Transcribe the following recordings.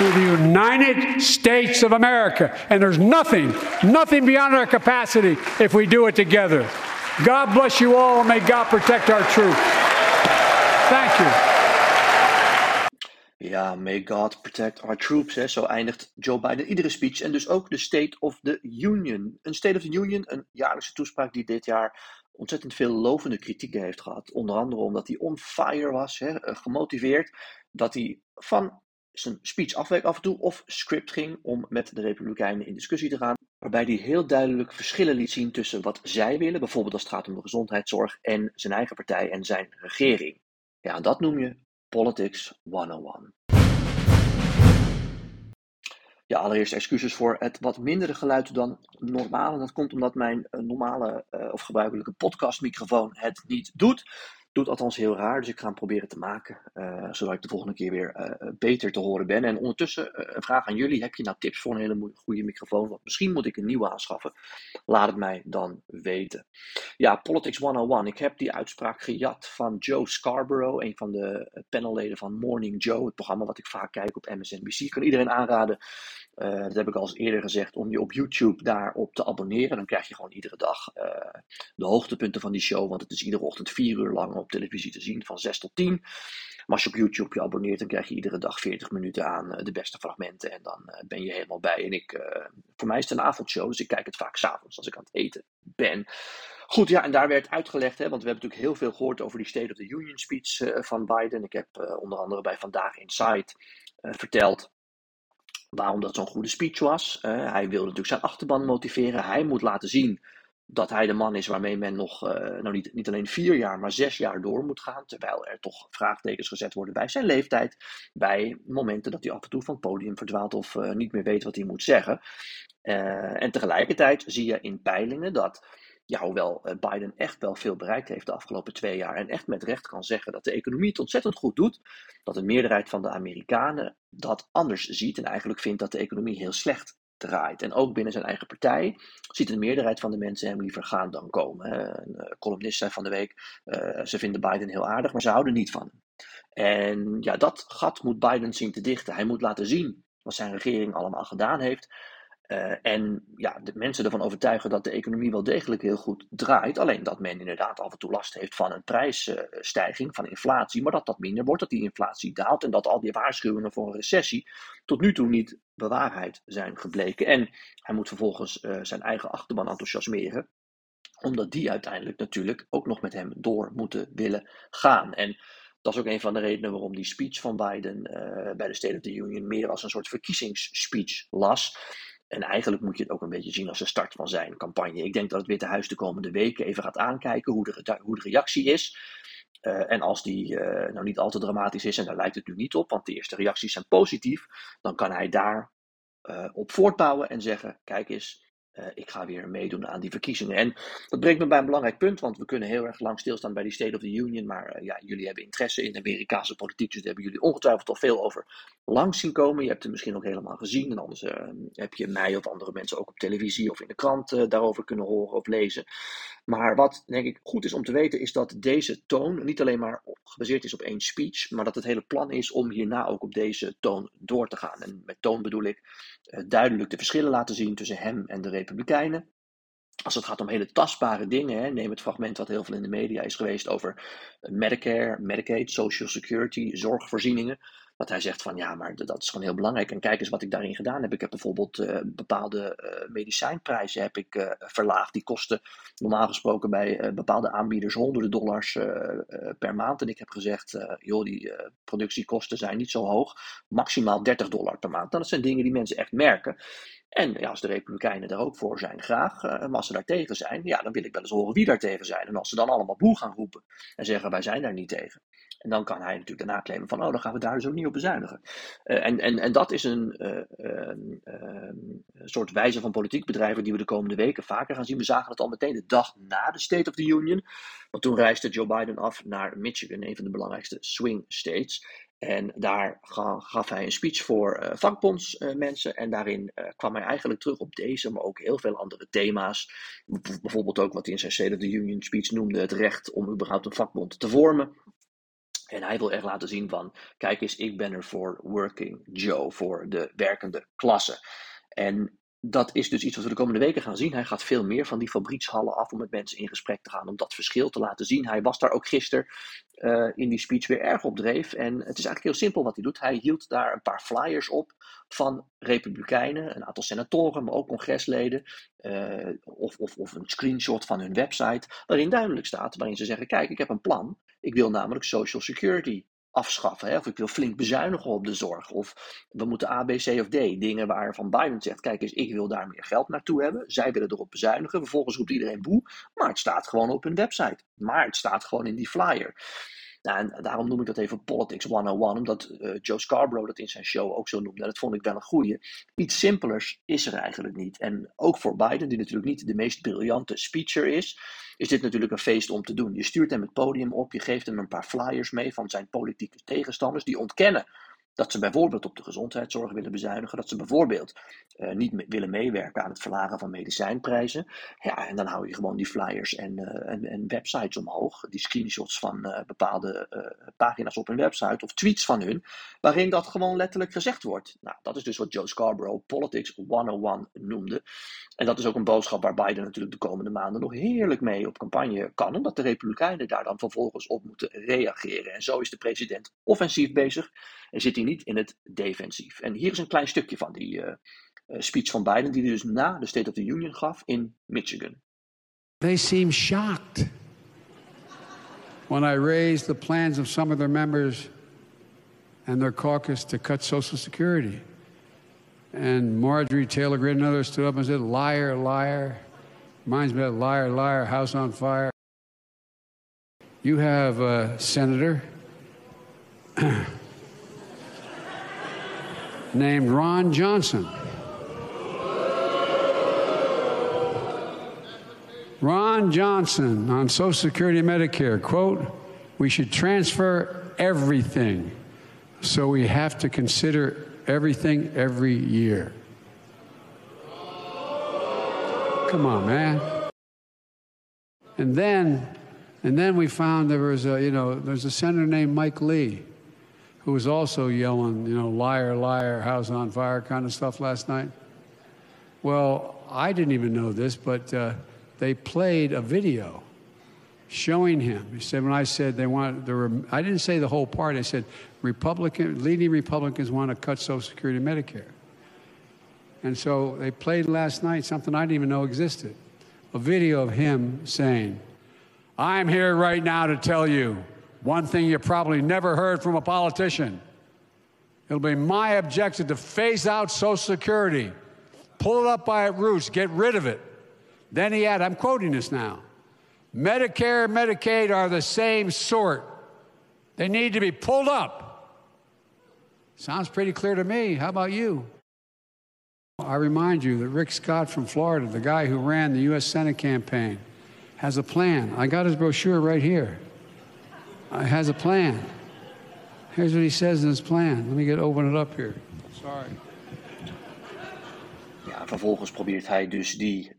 to the United States of America. And there's nothing beyond our capacity if we do it together. God bless you all, and may God protect our troops. Thank you. Ja, may God protect our troops. Hè. Zo eindigt Joe Biden iedere speech. En dus ook de State of the Union. Een State of the Union, een jaarlijkse toespraak die dit jaar ontzettend veel lovende kritieken heeft gehad. Onder andere omdat hij on fire was, hè, gemotiveerd. Dat hij van zijn speech afweek af en toe of script ging om met de Republikeinen in discussie te gaan. Waarbij hij heel duidelijk verschillen liet zien tussen wat zij willen. Bijvoorbeeld als het gaat om de gezondheidszorg en zijn eigen partij en zijn regering. Ja, dat noem je Politics 101. Ja, allereerst excuses voor het wat mindere geluid dan normaal. En dat komt omdat mijn normale of gebruikelijke podcastmicrofoon het niet doet. Doet althans heel raar, dus ik ga hem proberen te maken. Zodat ik de volgende keer weer beter te horen ben. En ondertussen een vraag aan jullie. Heb je nou tips voor een hele goede microfoon? Want misschien moet ik een nieuwe aanschaffen. Laat het mij dan weten. Ja, Politics 101. Ik heb die uitspraak gejat van Joe Scarborough. Een van de panelleden van Morning Joe. Het programma wat ik vaak kijk op MSNBC. Ik kan iedereen aanraden. Dat heb ik al eens eerder gezegd. Om je op YouTube daarop te abonneren. Dan krijg je gewoon iedere dag de hoogtepunten van die show. Want het is iedere ochtend 4 uur lang op televisie te zien. Van 6 tot 10. Maar als je op YouTube je abonneert. Dan krijg je iedere dag 40 minuten aan de beste fragmenten. En dan ben je helemaal bij. En voor mij is het een avondshow. Dus ik kijk het vaak 's avonds als ik aan het eten ben. Goed, ja, en daar werd uitgelegd, hè, want we hebben natuurlijk heel veel gehoord over die State of the Union speech van Biden. Ik heb onder andere bij Vandaag Inside verteld waarom dat zo'n goede speech was. Hij wilde natuurlijk zijn achterban motiveren. Hij moet laten zien dat hij de man is waarmee men nog niet alleen 4 jaar, maar 6 jaar door moet gaan. Terwijl er toch vraagtekens gezet worden bij zijn leeftijd. Bij momenten dat hij af en toe van het podium verdwaalt of niet meer weet wat hij moet zeggen. En tegelijkertijd zie je in peilingen dat, ja, hoewel Biden echt wel veel bereikt heeft de afgelopen 2 jaar en echt met recht kan zeggen dat de economie het ontzettend goed doet, dat een meerderheid van de Amerikanen dat anders ziet en eigenlijk vindt dat de economie heel slecht draait. En ook binnen zijn eigen partij ziet een meerderheid van de mensen hem liever gaan dan komen. Een columnist zei van de week, ze vinden Biden heel aardig, maar ze houden niet van hem. En ja, dat gat moet Biden zien te dichten. Hij moet laten zien wat zijn regering allemaal gedaan heeft. En ja, de mensen ervan overtuigen dat de economie wel degelijk heel goed draait. Alleen dat men inderdaad af en toe last heeft van een prijsstijging, van inflatie. Maar dat dat minder wordt, dat die inflatie daalt. En dat al die waarschuwingen voor een recessie tot nu toe niet bewaarheid zijn gebleken. En hij moet vervolgens zijn eigen achterban enthousiasmeren. Omdat die uiteindelijk natuurlijk ook nog met hem door moeten willen gaan. En dat is ook een van de redenen waarom die speech van Biden bij de State of the Union meer als een soort verkiezingsspeech las. En eigenlijk moet je het ook een beetje zien als de start van zijn campagne. Ik denk dat het Witte Huis de komende weken even gaat aankijken hoe de reactie is. En als die nou niet al te dramatisch is, en daar lijkt het nu niet op, want de eerste reacties zijn positief, dan kan hij daar op voortbouwen en zeggen, kijk eens, ik ga weer meedoen aan die verkiezingen. En dat brengt me bij een belangrijk punt, want we kunnen heel erg lang stilstaan bij die State of the Union, maar ja, jullie hebben interesse in de Amerikaanse politiek, dus daar hebben jullie ongetwijfeld al veel over langs zien komen. Je hebt het misschien ook helemaal gezien, en anders heb je mij of andere mensen ook op televisie of in de krant daarover kunnen horen of lezen. Maar wat denk ik goed is om te weten, is dat deze toon niet alleen maar gebaseerd is op één speech, maar dat het hele plan is om hierna ook op deze toon door te gaan. En met toon bedoel ik duidelijk de verschillen laten zien tussen hem en de Republikeinen. Als het gaat om hele tastbare dingen, hè, neem het fragment wat heel veel in de media is geweest over Medicare, Medicaid, Social Security, zorgvoorzieningen. Dat hij zegt van ja, maar dat is gewoon heel belangrijk. En kijk eens wat ik daarin gedaan heb. Ik heb bijvoorbeeld bepaalde medicijnprijzen heb ik verlaagd. Die kosten normaal gesproken bij bepaalde aanbieders $100 per maand. En ik heb gezegd, joh, die productiekosten zijn niet zo hoog. Maximaal $30 per maand. Nou, dat zijn dingen die mensen echt merken. En ja, als de Republikeinen daar ook voor zijn, graag. Maar als ze daar tegen zijn, ja, dan wil ik wel eens horen wie daar tegen zijn. En als ze dan allemaal boe gaan roepen en zeggen wij zijn daar niet tegen. En dan kan hij natuurlijk daarna claimen van, oh, dan gaan we daar dus ook niet op bezuinigen. En dat is een soort wijze van politiek bedrijven die we de komende weken vaker gaan zien. We zagen het al meteen de dag na de State of the Union. Want toen reisde Joe Biden af naar Michigan, een van de belangrijkste swing states. En daar gaf hij een speech voor vakbondsmensen. En daarin kwam hij eigenlijk terug op deze, maar ook heel veel andere thema's. Bijvoorbeeld ook wat hij in zijn State of the Union speech noemde, het recht om überhaupt een vakbond te vormen. En hij wil echt laten zien van, kijk eens, ik ben er voor working Joe, voor de werkende klasse. En dat is dus iets wat we de komende weken gaan zien. Hij gaat veel meer van die fabriekshallen af om met mensen in gesprek te gaan, om dat verschil te laten zien. Hij was daar ook gisteren in die speech weer erg op dreef. En het is eigenlijk heel simpel wat hij doet. Hij hield daar een paar flyers op van Republikeinen, een aantal senatoren, maar ook congresleden. Of een screenshot van hun website, waarin duidelijk staat, waarin ze zeggen, kijk, ik heb een plan. Ik wil namelijk Social Security afschaffen. Hè? Of ik wil flink bezuinigen op de zorg. Of we moeten A, B, C of D. Dingen waarvan Biden zegt, kijk eens, ik wil daar meer geld naartoe hebben. Zij willen erop bezuinigen. Vervolgens roept iedereen boe. Maar het staat gewoon op hun website. Maar het staat gewoon in die flyer. Nou, en daarom noem ik dat even Politics 101. Omdat Joe Scarborough dat in zijn show ook zo noemde. En dat vond ik wel een goeie. Iets simpelers is er eigenlijk niet. En ook voor Biden, die natuurlijk niet de meest briljante speecher is, is dit natuurlijk een feest om te doen. Je stuurt hem het podium op, je geeft hem een paar flyers mee van zijn politieke tegenstanders die ontkennen dat ze bijvoorbeeld op de gezondheidszorg willen bezuinigen, dat ze bijvoorbeeld niet willen meewerken aan het verlagen van medicijnprijzen. Ja, en dan hou je gewoon die flyers en websites omhoog, die screenshots van bepaalde pagina's op hun website of tweets van hun, waarin dat gewoon letterlijk gezegd wordt. Nou, dat is dus wat Joe Scarborough Politics 101 noemde. En dat is ook een boodschap waar Biden natuurlijk de komende maanden nog heerlijk mee op campagne kan, omdat de Republikeinen daar dan vervolgens op moeten reageren. En zo is de president offensief bezig en zit hij niet in het defensief. En hier is een klein stukje van die speech van Biden, die hij dus na de State of the Union gaf in Michigan. They seem shocked when I raised the plans of some of their members and their caucus to cut Social Security. And Marjorie Taylor Greene and others stood up and said, liar, liar. Reminds me of liar, liar, house on fire. You have a senator named Ron Johnson. Ron Johnson on Social Security and Medicare, quote, we should transfer everything, so we have to consider everything every year. Come on, man. And then we found there was a senator named Mike Lee, who was also yelling, liar, liar, house on fire kind of stuff last night. Well, I didn't even know this, but they played a video showing him. He said, when I said I didn't say the whole part. I said, leading Republicans want to cut Social Security and Medicare. And so they played last night something I didn't even know existed, a video of him saying, I'm here right now to tell you one thing you probably never heard from a politician. It'll be my objective to phase out Social Security, pull it up by its roots, get rid of it. Then he had, I'm quoting this now, Medicare and Medicaid are the same sort. They need to be pulled up. Sounds pretty clear to me. How about you? I remind you that Rick Scott from Florida, the guy who ran the U.S. Senate campaign, has a plan. I got his brochure right here. Has a plan. Here's what he says in his plan. Let me open it up here. Sorry. Ja, vervolgens probeert hij dus die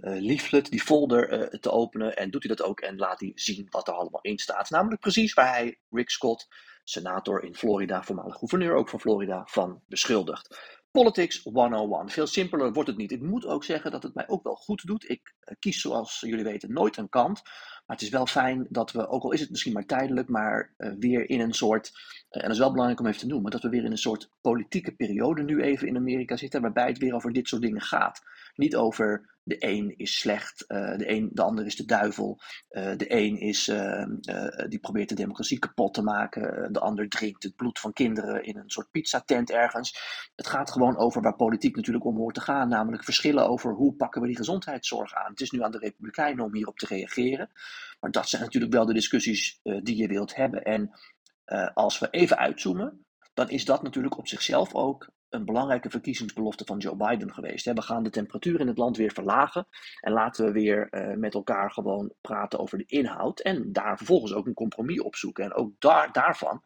leaflet, die folder te openen. En doet hij dat ook en laat hij zien wat er allemaal in staat. Namelijk precies waar hij Rick Scott, senator in Florida, voormalig gouverneur ook van Florida, van beschuldigt. Politics 101. Veel simpeler wordt het niet. Ik moet ook zeggen dat het mij ook wel goed doet. Ik kies, zoals jullie weten, nooit een kant. Maar het is wel fijn dat we, ook al is het misschien maar tijdelijk, maar weer in een soort, en dat is wel belangrijk om even te noemen, dat we weer in een soort politieke periode nu even in Amerika zitten, waarbij het weer over dit soort dingen gaat. Niet over de een is slecht, de ander is de duivel, de een is die probeert de democratie kapot te maken, de ander drinkt het bloed van kinderen in een soort pizzatent ergens. Het gaat gewoon over waar politiek natuurlijk om hoort te gaan, namelijk verschillen over hoe pakken we die gezondheidszorg aan. Het is nu aan de Republikeinen om hierop te reageren, maar dat zijn natuurlijk wel de discussies die je wilt hebben. En als we even uitzoomen, dan is dat natuurlijk op zichzelf ook een belangrijke verkiezingsbelofte van Joe Biden geweest. We gaan de temperatuur in het land weer verlagen en laten we weer met elkaar gewoon praten over de inhoud en daar vervolgens ook een compromis op zoeken. En ook daarvan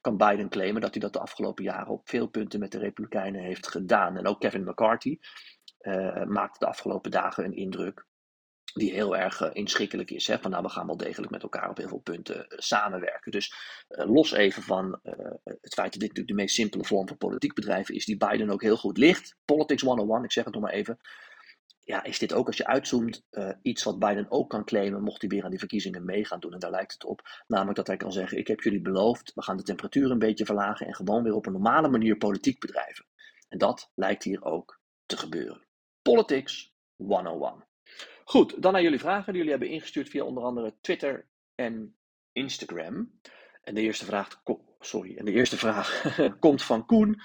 kan Biden claimen dat hij dat de afgelopen jaren op veel punten met de Republikeinen heeft gedaan. En ook Kevin McCarthy maakte de afgelopen dagen een indruk die heel erg inschikkelijk is. Hè? Van nou, we gaan wel degelijk met elkaar op heel veel punten samenwerken. Dus los even van het feit dat dit natuurlijk de meest simpele vorm van politiek bedrijven is, die Biden ook heel goed ligt. Politics 101, ik zeg het nog maar even. Ja, is dit ook, als je uitzoomt, iets wat Biden ook kan claimen, mocht hij weer aan die verkiezingen mee gaan doen. En daar lijkt het op. Namelijk dat hij kan zeggen, ik heb jullie beloofd, we gaan de temperatuur een beetje verlagen en gewoon weer op een normale manier politiek bedrijven. En dat lijkt hier ook te gebeuren. Politics 101. Goed, dan naar jullie vragen die jullie hebben ingestuurd via onder andere Twitter en Instagram. En de eerste vraag, komt van Koen.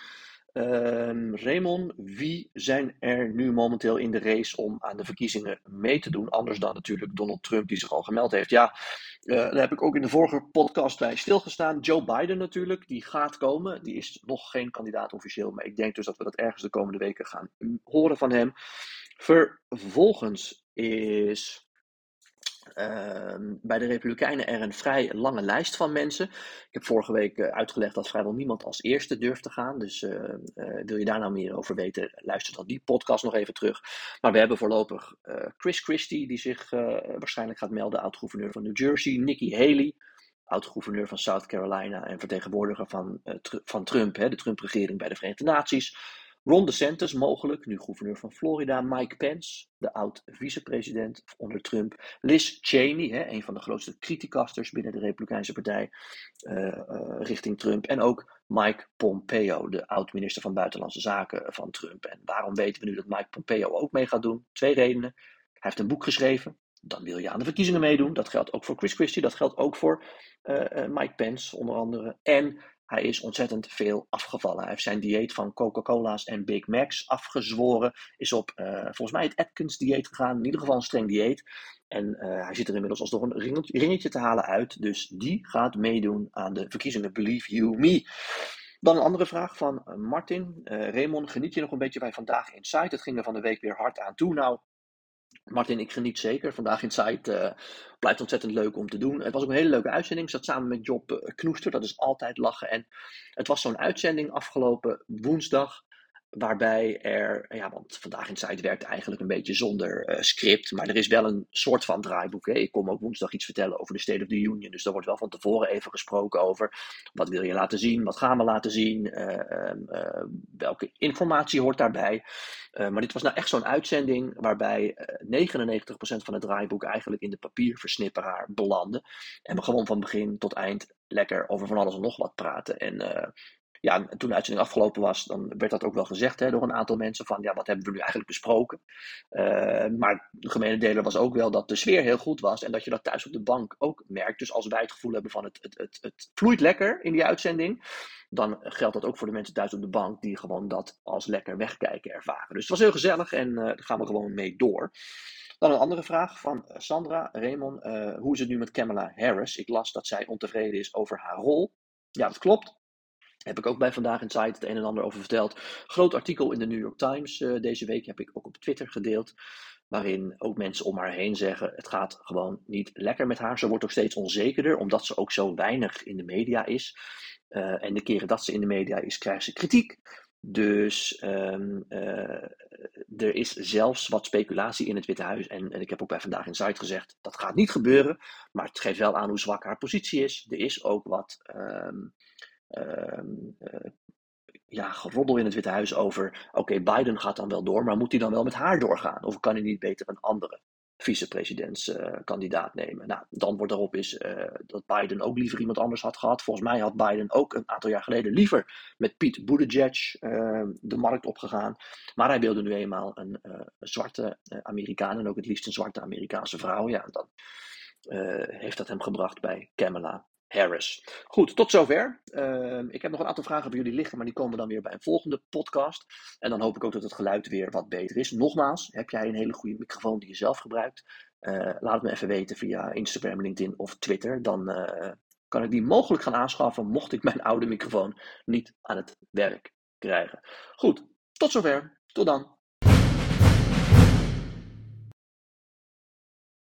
Raymond, wie zijn er nu momenteel in de race om aan de verkiezingen mee te doen? Anders dan natuurlijk Donald Trump, die zich al gemeld heeft. Ja, daar heb ik ook in de vorige podcast bij stilgestaan. Joe Biden natuurlijk, die gaat komen. Die is nog geen kandidaat officieel, maar ik denk dus dat we dat ergens de komende weken gaan horen van hem. Vervolgens is bij de Republikeinen er een vrij lange lijst van mensen. Ik heb vorige week uitgelegd dat vrijwel niemand als eerste durft te gaan. Dus wil je daar nou meer over weten, luister dan die podcast nog even terug. Maar we hebben voorlopig Chris Christie, die zich waarschijnlijk gaat melden, oud-gouverneur van New Jersey. Nikki Haley, oud-gouverneur van South Carolina en vertegenwoordiger van Trump, hè, de Trump-regering bij de Verenigde Naties. Ron DeSantis mogelijk, nu gouverneur van Florida. Mike Pence, de oud-vicepresident onder Trump. Liz Cheney, een van de grootste criticasters binnen de Republikeinse Partij richting Trump. En ook Mike Pompeo, de oud-minister van Buitenlandse Zaken van Trump. En waarom weten we nu dat Mike Pompeo ook mee gaat doen? 2 redenen. Hij heeft een boek geschreven. Dan wil je aan de verkiezingen meedoen. Dat geldt ook voor Chris Christie. Dat geldt ook voor Mike Pence, onder andere. En hij is ontzettend veel afgevallen. Hij heeft zijn dieet van Coca-Cola's en Big Macs afgezworen. Is op volgens mij het Atkins-dieet gegaan. In ieder geval een streng dieet. En hij zit er inmiddels als door een ringetje te halen uit. Dus die gaat meedoen aan de verkiezingen. Believe you me. Dan een andere vraag van Martin. Raymond, geniet je nog een beetje bij Vandaag Inside? Het ging er van de week weer hard aan toe. Nou, Martin, ik geniet zeker. Vandaag Inside blijft ontzettend leuk om te doen. Het was ook een hele leuke uitzending. Ik zat samen met Job Knoester. Dat is altijd lachen. En het was zo'n uitzending afgelopen woensdag. Waarbij er, ja, want Vandaag Inside werkt eigenlijk een beetje zonder script. Maar er is wel een soort van draaiboek. Hè? Ik kom ook woensdag iets vertellen over de State of the Union. Dus daar wordt wel van tevoren even gesproken over. Wat wil je laten zien? Wat gaan we laten zien? Welke informatie hoort daarbij? Maar dit was nou echt zo'n uitzending waarbij 99% van het draaiboek eigenlijk in de papierversnipperaar belandde. En we gewoon van begin tot eind lekker over van alles en nog wat praten. En ja, toen de uitzending afgelopen was, dan werd dat ook wel gezegd, hè, door een aantal mensen van, ja, wat hebben we nu eigenlijk besproken? Maar de gemene deler was ook wel dat de sfeer heel goed was en dat je dat thuis op de bank ook merkt. Dus als wij het gevoel hebben van het vloeit lekker in die uitzending, dan geldt dat ook voor de mensen thuis op de bank die gewoon dat als lekker wegkijken ervaren. Dus het was heel gezellig en daar gaan we gewoon mee door. Dan een andere vraag van Sandra. Raymond, hoe is het nu met Kamala Harris? Ik las dat zij ontevreden is over haar rol. Ja, dat klopt. Heb ik ook bij Vandaag Inside het een en ander over verteld. Groot artikel in de New York Times deze week heb ik ook op Twitter gedeeld. Waarin ook mensen om haar heen zeggen, het gaat gewoon niet lekker met haar. Ze wordt ook steeds onzekerder, omdat ze ook zo weinig in de media is. En de keren dat ze in de media is, krijgt ze kritiek. Dus er is zelfs wat speculatie in het Witte Huis. En ik heb ook bij Vandaag Inside gezegd, dat gaat niet gebeuren. Maar het geeft wel aan hoe zwak haar positie is. Er is ook wat geroddel in het Witte Huis over, oké, Biden gaat dan wel door, maar moet hij dan wel met haar doorgaan? Of kan hij niet beter een andere vicepresidentskandidaat nemen? Nou, het antwoord daarop is dat Biden ook liever iemand anders had gehad. Volgens mij had Biden ook een aantal jaar geleden liever met Pete Buttigieg de markt opgegaan. Maar hij wilde nu eenmaal een zwarte Amerikaan en ook het liefst een zwarte Amerikaanse vrouw. Ja, en dan heeft dat hem gebracht bij Kamala Harris. Goed, tot zover. Ik heb nog een aantal vragen bij jullie liggen, maar die komen dan weer bij een volgende podcast. En dan hoop ik ook dat het geluid weer wat beter is. Nogmaals, heb jij een hele goede microfoon die je zelf gebruikt? Laat het me even weten via Instagram, LinkedIn of Twitter. Dan kan ik die mogelijk gaan aanschaffen, mocht ik mijn oude microfoon niet aan het werk krijgen. Goed, tot zover. Tot dan.